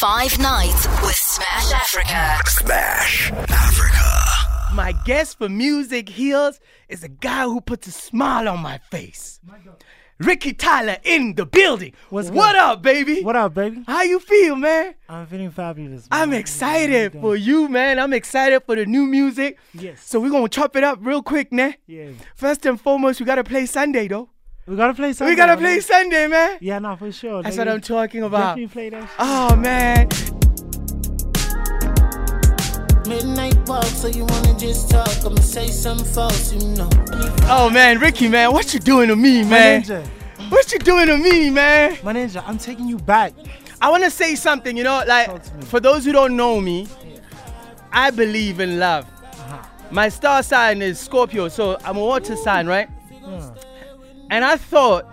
5 nights with Smash Africa. Smash Africa. My guest for Music Heals is a guy who puts a smile on my face. Ricky Tyler in the building. What up, baby? What up, baby? How you feel, man? I'm feeling fabulous, man. I'm excited for you, man. I'm excited for the new music. Yes. So we're going to chop it up real quick, man. Yeah. First and foremost, we got to play Sunday, though. We gotta play Sunday, man. Yeah, no, for sure. That's what I'm talking about. Definitely play that shit. Oh, man. Midnight walk, so you wanna just talk. I'm gonna say something false, you know. Oh, man, Ricky, man, what you doing to me, man? Maninja. What you doing to me, man? Maninja, I'm taking you back. I wanna say something, you know, like, for those who don't know me, I believe in love. Uh-huh. My star sign is Scorpio, so I'm a water sign, right? Yeah. And I thought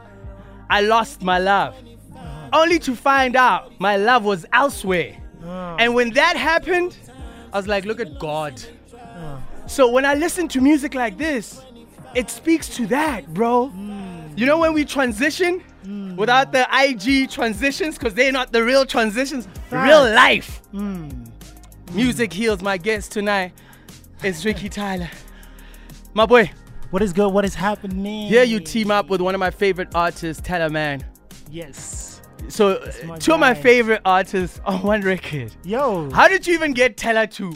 I lost my love, only to find out my love was elsewhere. And when that happened, I was like, look at God. So when I listen to music like this, it speaks to that, bro. You know, when we transition without the IG transitions, because they're not the real transitions, real life. Music Heals. My guest tonight is Ricky Tyler. My boy. What is good? What is happening? Yeah, you team up with one of my favorite artists, Teller Man. Yes. So, two of my favorite artists on one record. Yo. How did you even get Teller to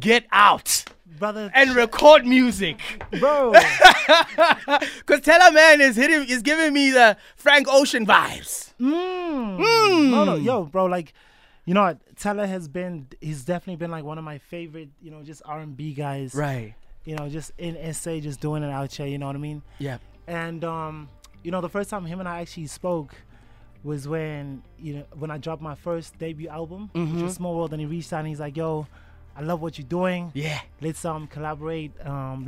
get out, brother, and record music? Bro. Because Teller Man is giving me the Frank Ocean vibes. No, yo, bro, like, you know what? Teller he's definitely been like one of my favorite, you know, just R&B guys. Right. You know, just in SA, just doing it out here, you know what I mean? Yeah. And, you know, the first time him and I actually spoke was when, you know, when I dropped my first debut album, which was Small World, and he reached out and he's like, yo, I love what you're doing. Yeah. Let's collaborate.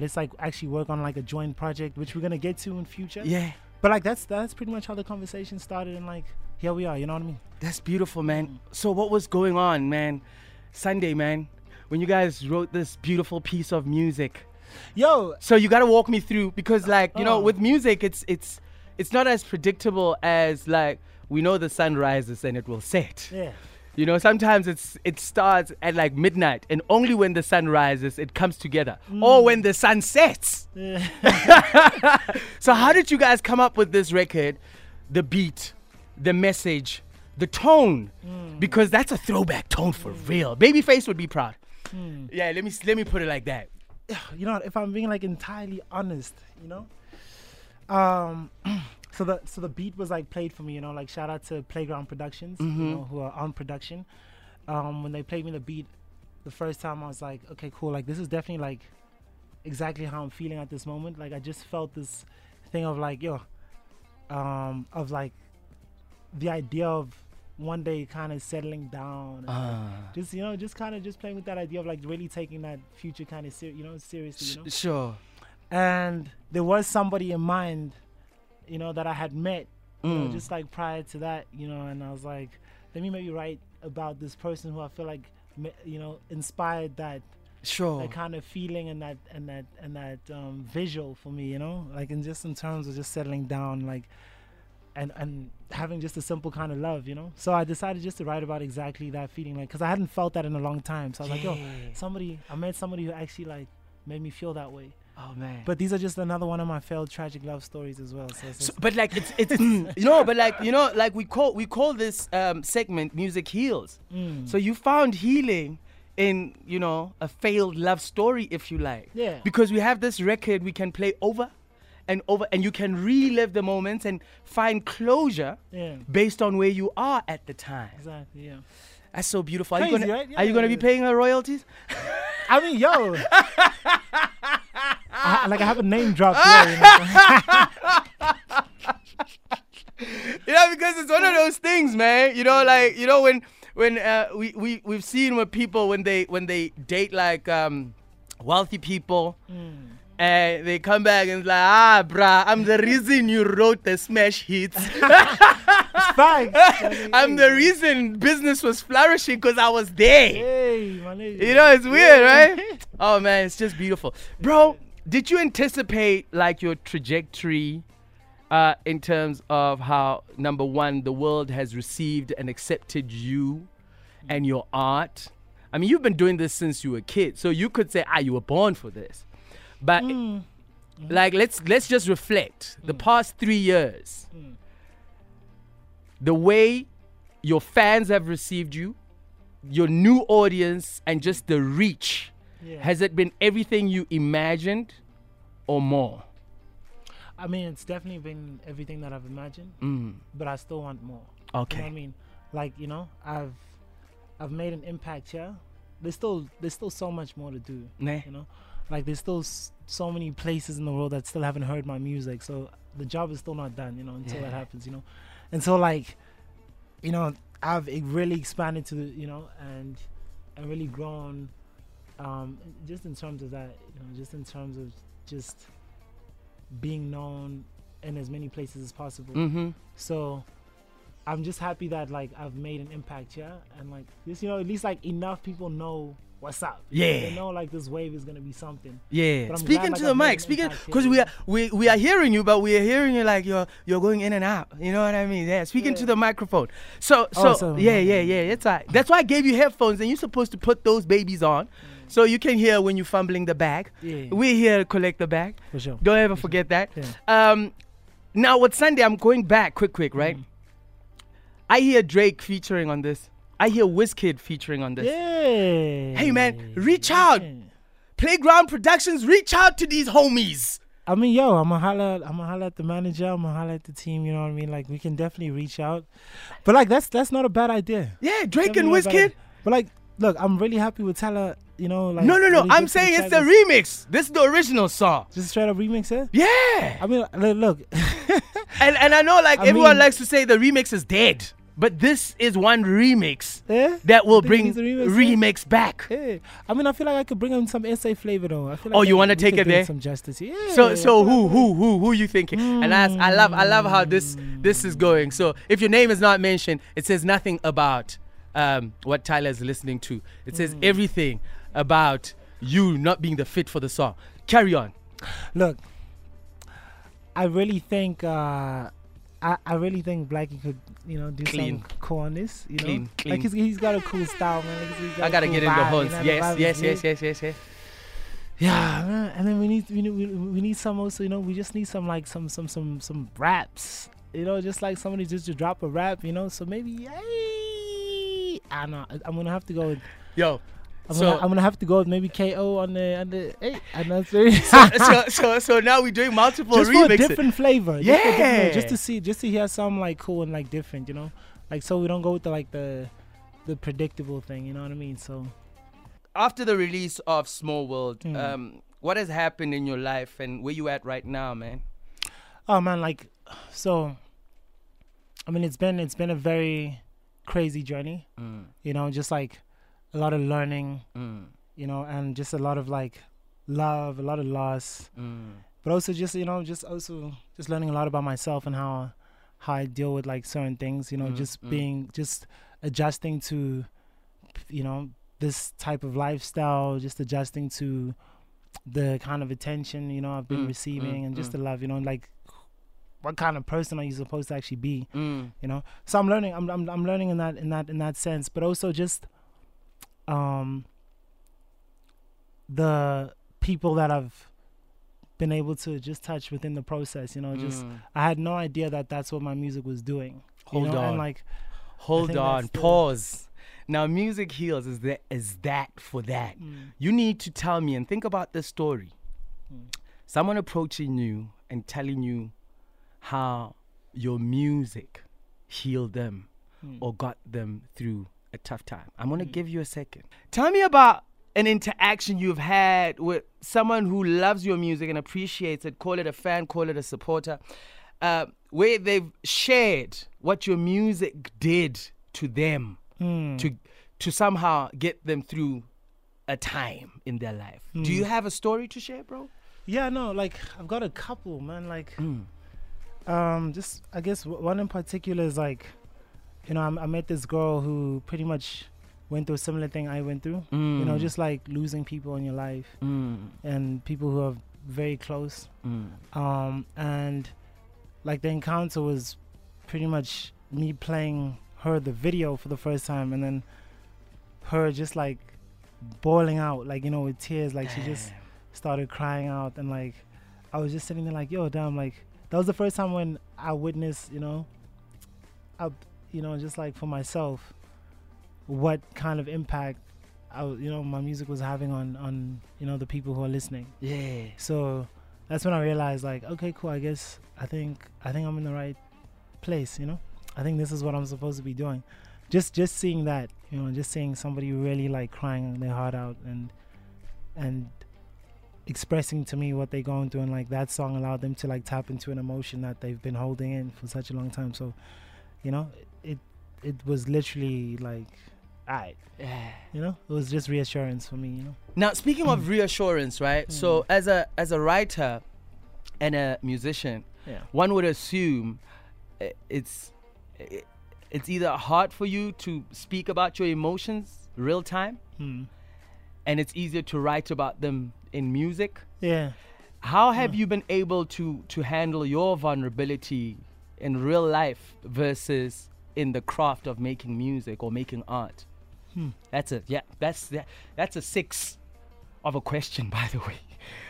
Let's, like, actually work on, like, a joint project, which we're going to get to in future. Yeah. But, like, that's pretty much how the conversation started, and, like, here we are, you know what I mean? That's beautiful, man. So what was going on, man, Sunday, man, when you guys wrote this beautiful piece of music? Yo. So you gotta walk me through, because like, you know, with music it's not as predictable as, like, we know the sun rises and it will set. Yeah. You know, sometimes it starts at like midnight, and only when the sun rises it comes together. Or when the sun sets. Yeah. So how did you guys come up with this record, the beat, the message, the tone? Because that's a throwback tone for real. Babyface would be proud. Yeah, let me put it like that. You know, if I'm being, like, entirely honest, you know, so the beat was, like, played for me, you know, like, shout out to Playground Productions, you know, who are on production. When they played me the beat the first time, I was like, okay, cool, like, this is definitely, like, exactly how I'm feeling at this moment. Like, I just felt this thing of, like, yo, of, like, the idea of one day kind of settling down, and like, just, you know, just kind of just playing with that idea of, like, really taking that future kind of seriously, you know? Sure. And there was somebody in mind, you know, that I had met, you know, just like prior to that, you know, and I was like, let me maybe write about this person who I feel like, you know, inspired that, sure, that kind of feeling and that visual for me, you know, like, and just in terms of just settling down, like, and having just a simple kind of love, you know? So I decided just to write about exactly that feeling, like, because I hadn't felt that in a long time. So I was like, yo, I met somebody who actually, like, made me feel that way. Oh, man. But these are just another one of my failed tragic love stories as well. So but, like, it's you know, but, like, you know, like, we call this segment Music Heals. So you found healing in, you know, a failed love story, if you like. Yeah. Because we have this record we can play over and over, and you can relive the moments and find closure based on where you are at the time. Exactly, yeah. That's so beautiful. Crazy, right? Yeah, are you going to be paying her royalties? I mean, yo. I have a name drop here. You know? You know, because it's one of those things, man. You know, like, you know, when we've seen where people, when they date, like, wealthy people, and they come back and it's like, bruh, I'm the reason you wrote the smash hits. Thanks. I'm the reason business was flourishing, because I was there. Hey, my lady. You know, it's weird, right? Oh, man, it's just beautiful. Bro, did you anticipate, like, your trajectory in terms of how, number one, the world has received and accepted you, and your art. I mean, you've been doing this since you were a kid, so you could say, ah, you were born for this. But like, let's just reflect the past 3 years, the way your fans have received you, your new audience, and just the reach. Yeah. Has it been everything you imagined or more? I mean, it's definitely been everything that I've imagined, but I still want more. Okay. You know what I mean? Like, you know, I've made an impact here. There's still so much more to do. You know? Like, there's still so many places in the world that still haven't heard my music. So the job is still not done, you know, until that happens, you know? And so, like, you know, I've really expanded to, you know, and I really grown just in terms of that, you know, just in terms of just being known in as many places as possible. So I'm just happy that, like, I've made an impact here, and, like, just, you know, at least, like, enough people know what's up. They know, like, this wave is gonna be something. Speaking to the mic, speaking, because we are hearing you, but we are hearing you like you're going in and out, you know what I mean? Speaking to the microphone. So it's all right. That's why I gave you headphones, and you're supposed to put those babies on so you can hear when you're fumbling the bag. We're here to collect the bag, for sure. Don't ever forget that. Now with Sunday, I'm going back quick, right? I hear Drake featuring on this. I hear WizKid featuring on this. Hey, man, reach out. Playground Productions, reach out to these homies. I mean, yo, I'm going to holler at the manager. I'm going to holler at the team. You know what I mean? Like, we can definitely reach out. But, like, that's not a bad idea. Yeah, Drake definitely and WizKid. But, like, look, I'm really happy with Teller, you know. Like, No. I'm saying it's the remix. This is the original song. Just straight up remix it? Yeah. I mean, look. and I know, like, everyone likes to say the remix is dead. But this is one remix that will bring remix back. Yeah. I mean, I feel like I could bring in some SA flavor though. I feel like you want to take it there? Some justice. Yeah. So who are you thinking? And I love how this is going. So if your name is not mentioned, it says nothing about what Tyler is listening to. It says everything about you not being the fit for the song. Carry on. Look, I really think. I really think Blackie could, you know, do something cool on this. You know, clean. Like he's got a cool style, man. I gotta get in the horns. Yes. Yeah, man. And then we need some also. You know, we just need some like some raps. You know, just like somebody just to drop a rap. You know, so maybe I don't know. I'm gonna have to go with yo. I'm gonna have to go with maybe KO on the eight. So now we're doing multiple just remixes. For a different flavor. Just to hear something like cool and like different, you know? Like so we don't go with the predictable thing, you know what I mean? So after the release of Small World, what has happened in your life and where you at right now, man? Oh man, like so I mean it's been a very crazy journey. You know, just like a lot of learning, you know, and just a lot of like love, a lot of loss, but also just, you know, just learning a lot about myself and how I deal with like certain things, you know, just adjusting to, you know, this type of lifestyle, just adjusting to the kind of attention, you know, I've been receiving and just the love, you know, like what kind of person are you supposed to actually be, you know? So I'm learning in that sense, but also just the people that I've been able to just touch within the process, you know, I had no idea that that's what my music was doing. Hold on. Pause. Now, Music Heals is that for that. You need to tell me and think about this story. Someone approaching you and telling you how your music healed them or got them through a tough time. I'm gonna give you a second. Tell me about an interaction you've had with someone who loves your music and appreciates it, call it a fan, call it a supporter, where they've shared what your music did to them to somehow get them through a time in their life. Do you have a story to share, bro? Yeah, no, like I've got a couple, man. Like just I guess one in particular is like, you know, I met this girl who pretty much went through a similar thing I went through. You know, just like losing people in your life and people who are very close. And like the encounter was pretty much me playing her the video for the first time, and then her just like boiling out, like, you know, with tears, like damn. She just started crying out, and like I was just sitting there like, yo, damn, like that was the first time when I witnessed, you know, just like for myself, what kind of impact my music was having on you know, the people who are listening. Yeah. So that's when I realized, like, okay, cool, I guess I think I'm in the right place, you know? I think this is what I'm supposed to be doing. Just seeing that, you know, just seeing somebody really like crying their heart out and expressing to me what they're going through, and like that song allowed them to like tap into an emotion that they've been holding in for such a long time. So, you know, it was literally like, alright, yeah. You know, it was just reassurance for me, you know. Now, speaking of reassurance, right? Mm. So as a writer and a musician, yeah. One would assume it's either hard for you to speak about your emotions real time, and it's easier to write about them in music. Yeah. How have you been able to handle your vulnerability in real life versus in the craft of making music or making art? That's it. Yeah, that's a six of a question, by the way.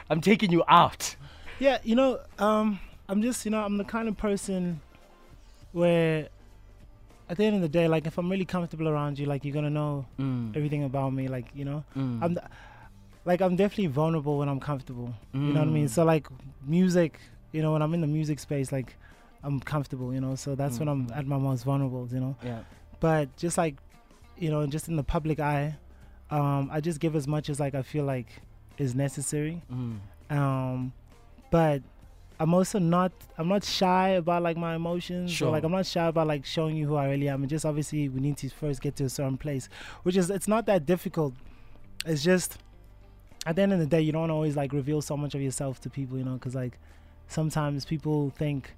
I'm taking you out. Yeah, you know, I'm just, you know, I'm the kind of person where at the end of the day, like, if I'm really comfortable around you, like, you're gonna know everything about me, like, you know. I'm definitely vulnerable when I'm comfortable. You know what I mean? So like music, you know, when I'm in the music space, like, I'm comfortable, you know, so that's when I'm at my most vulnerable, you know. Yeah. But just like, you know, just in the public eye, I just give as much as like I feel like is necessary. But I'm also not shy about like my emotions. Sure. Or, like, I'm not shy about like showing you who I really am. And just obviously we need to first get to a certain place, which is, it's not that difficult. It's just at the end of the day, you don't always like reveal so much of yourself to people, you know, because like sometimes people think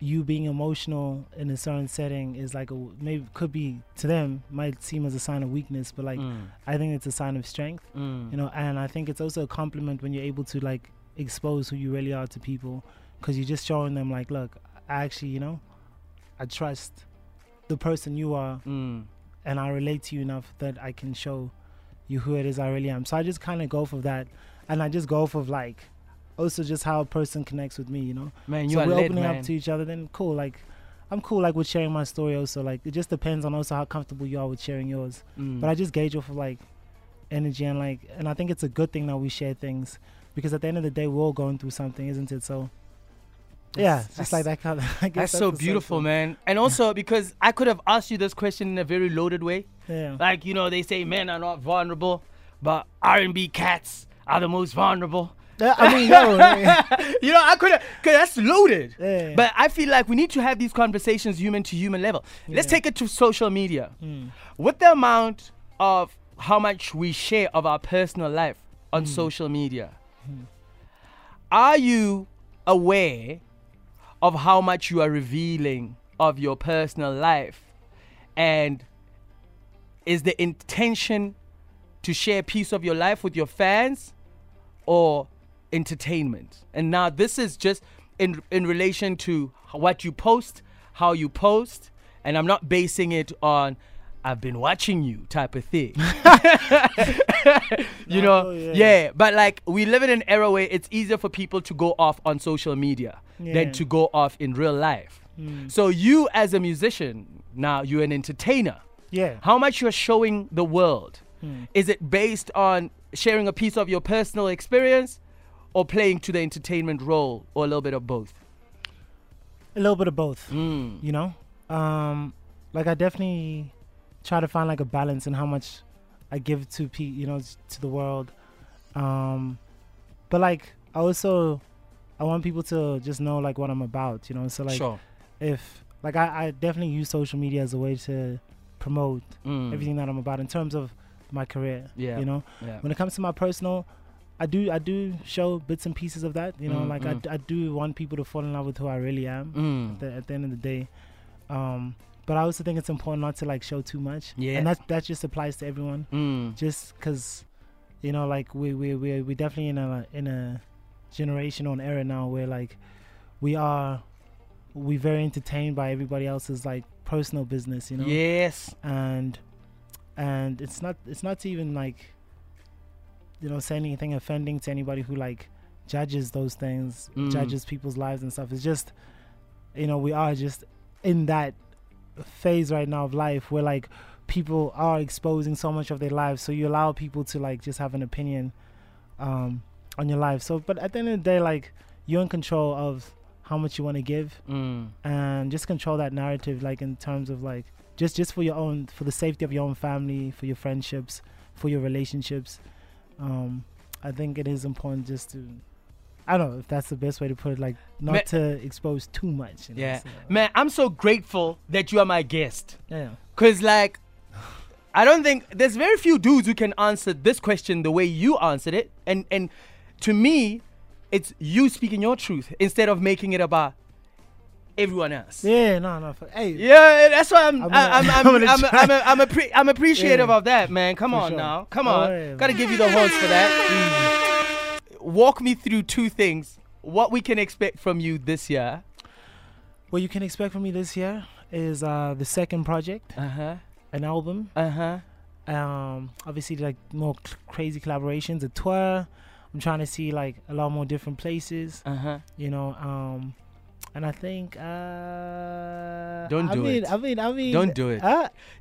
you being emotional in a certain setting is like to them might seem as a sign of weakness, but like I think it's a sign of strength, you know. And I think it's also a compliment when you're able to like expose who you really are to people, because you're just showing them like, look, I actually, you know, I trust the person you are, and I relate to you enough that I can show you who it is I really am. So I just kind of go for that, and I just go for like also just how a person connects with me, you know. Man, you are lit, man. So we're opening up to each other, then cool. Like, I'm cool, like, with sharing my story also. Like, it just depends on also how comfortable you are with sharing yours. But I just gauge off of, like, energy and, like, and I think it's a good thing that we share things, because at the end of the day, we're all going through something, isn't it? So, yeah, it's just like that kind of, I guess that's so beautiful, man. And also, because I could have asked you this question in a very loaded way. Yeah. Like, you know, they say men are not vulnerable, but R&B cats are the most vulnerable. I mean, no. You know, I could've, because that's loaded. Yeah. But I feel like we need to have these conversations human to human level. Yeah. Let's take it to social media. With the amount of how much we share of our personal life on social media, are you aware of how much you are revealing of your personal life? And is the intention to share a piece of your life with your fans or entertainment? And now this is just in relation to what you post, how you post, and I'm not basing it on I've been watching you type of thing. You know, yeah. But like, we live in an era where it's easier for people to go off on social media than to go off in real life. So you as a musician, now you're an entertainer. Yeah. How much you're showing the world? Is it based on sharing a piece of your personal experience, or playing to the entertainment role, or a little bit of both? A little bit of both, you know? Like, I definitely try to find, like, a balance in how much I give to, you know, to the world. But, like, I want people to just know, like, what I'm about, you know? So, like, sure. I definitely use social media as a way to promote everything that I'm about in terms of my career, you know? Yeah. When it comes to my personal, I do show bits and pieces of that, you know, like I do want people to fall in love with who I really am at the end of the day. But I also think it's important not to like show too much. Yeah. And that just applies to everyone. Just because, you know, like we're definitely in a generation or an era now where like we're very entertained by everybody else's like personal business, you know? Yes. And And it's not even like, you know, saying anything offending to anybody who like judges those things, judges people's lives and stuff. It's just, you know, we are just in that phase right now of life where like people are exposing so much of their lives, so you allow people to like just have an opinion on your life. So, but at the end of the day, like, you're in control of how much you want to give, and just control that narrative, like in terms of like just for your own, for the safety of your own family, for your friendships, for your relationships. I think it is important just to, I don't know if that's the best way to put it, like, not to expose too much. You know? Yeah. So, man, I'm so grateful that you are my guest. Yeah. Because, like, I don't think, there's very few dudes who can answer this question the way you answered it. And to me, it's you speaking your truth instead of making it about everyone else. Yeah, no. Hey. Yeah, that's why I'm appreciative of that, man. Come on now. Come on. Yeah, gotta give you the horns for that. Walk me through two things. What we can expect from you this year. What you can expect from me this year is the second project, an album, obviously like more crazy collaborations, a tour. I'm trying to see like a lot more different places, you know. And I think don't do it.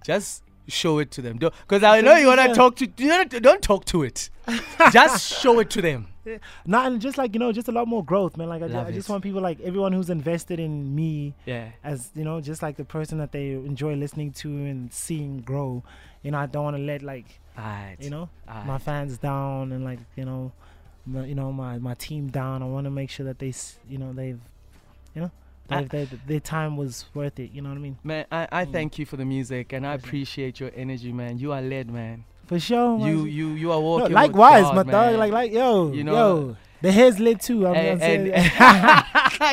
Just show it to them, because I know you want to talk to. Don't talk to it. Just show it to them. No, and just like, you know, just a lot more growth, man. Like I just want people, like everyone who's invested in me, as you know, just like the person that they enjoy listening to and seeing grow. You know, I don't want to let like you know my fans down, and like, you know, my team down. I want to make sure that they their time was worth it, you know what I mean? Man, I thank you for the music, and I appreciate your energy, man. You are led, man. For sure, man. You are walking. No, likewise, with God, my dog. Like you know, the hair's lit too. And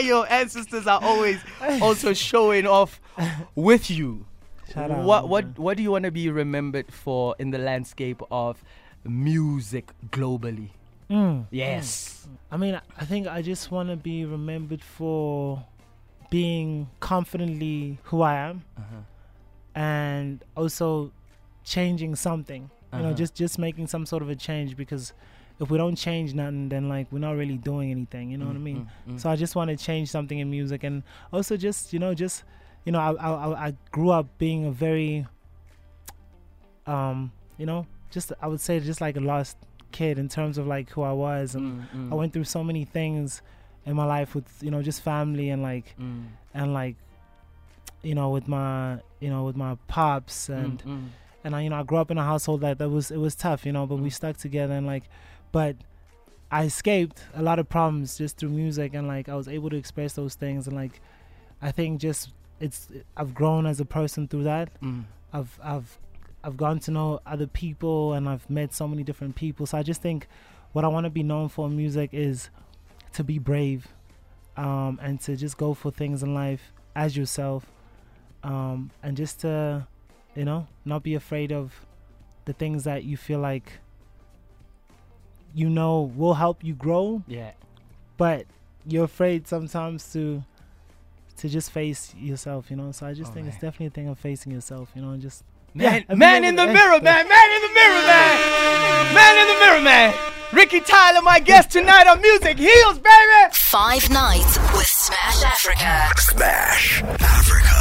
your ancestors are always also showing off with you. What do you want to be remembered for in the landscape of music globally? Yes. I mean, I think I just want to be remembered for being confidently who I am, and also changing something, you know, just making some sort of a change, because if we don't change nothing, then like we're not really doing anything, you know what I mean? So I just want to change something in music, and also just, you know, I grew up being a very, you know, just, I would say just like a lost kid in terms of like who I was, and I went through so many things in my life with, you know, just family, and like and like, you know, with my, you know, with my pops, and and I, you know, I grew up in a household that was tough, you know, but we stuck together, and like, but I escaped a lot of problems just through music, and like I was able to express those things, and like I think just I've grown as a person through that. I've gotten to know other people, and I've met so many different people. So I just think what I want to be known for in music is to be brave, and to just go for things in life as yourself, and just to, you know, not be afraid of the things that you feel like, you know, will help you grow. Yeah. But you're afraid sometimes to just face yourself, you know. So I just think it's definitely a thing of facing yourself, you know, and just. Man in the mirror, man. Ricky Tyler, my guest tonight on Music Heals, baby. 5 nights with Smash Africa.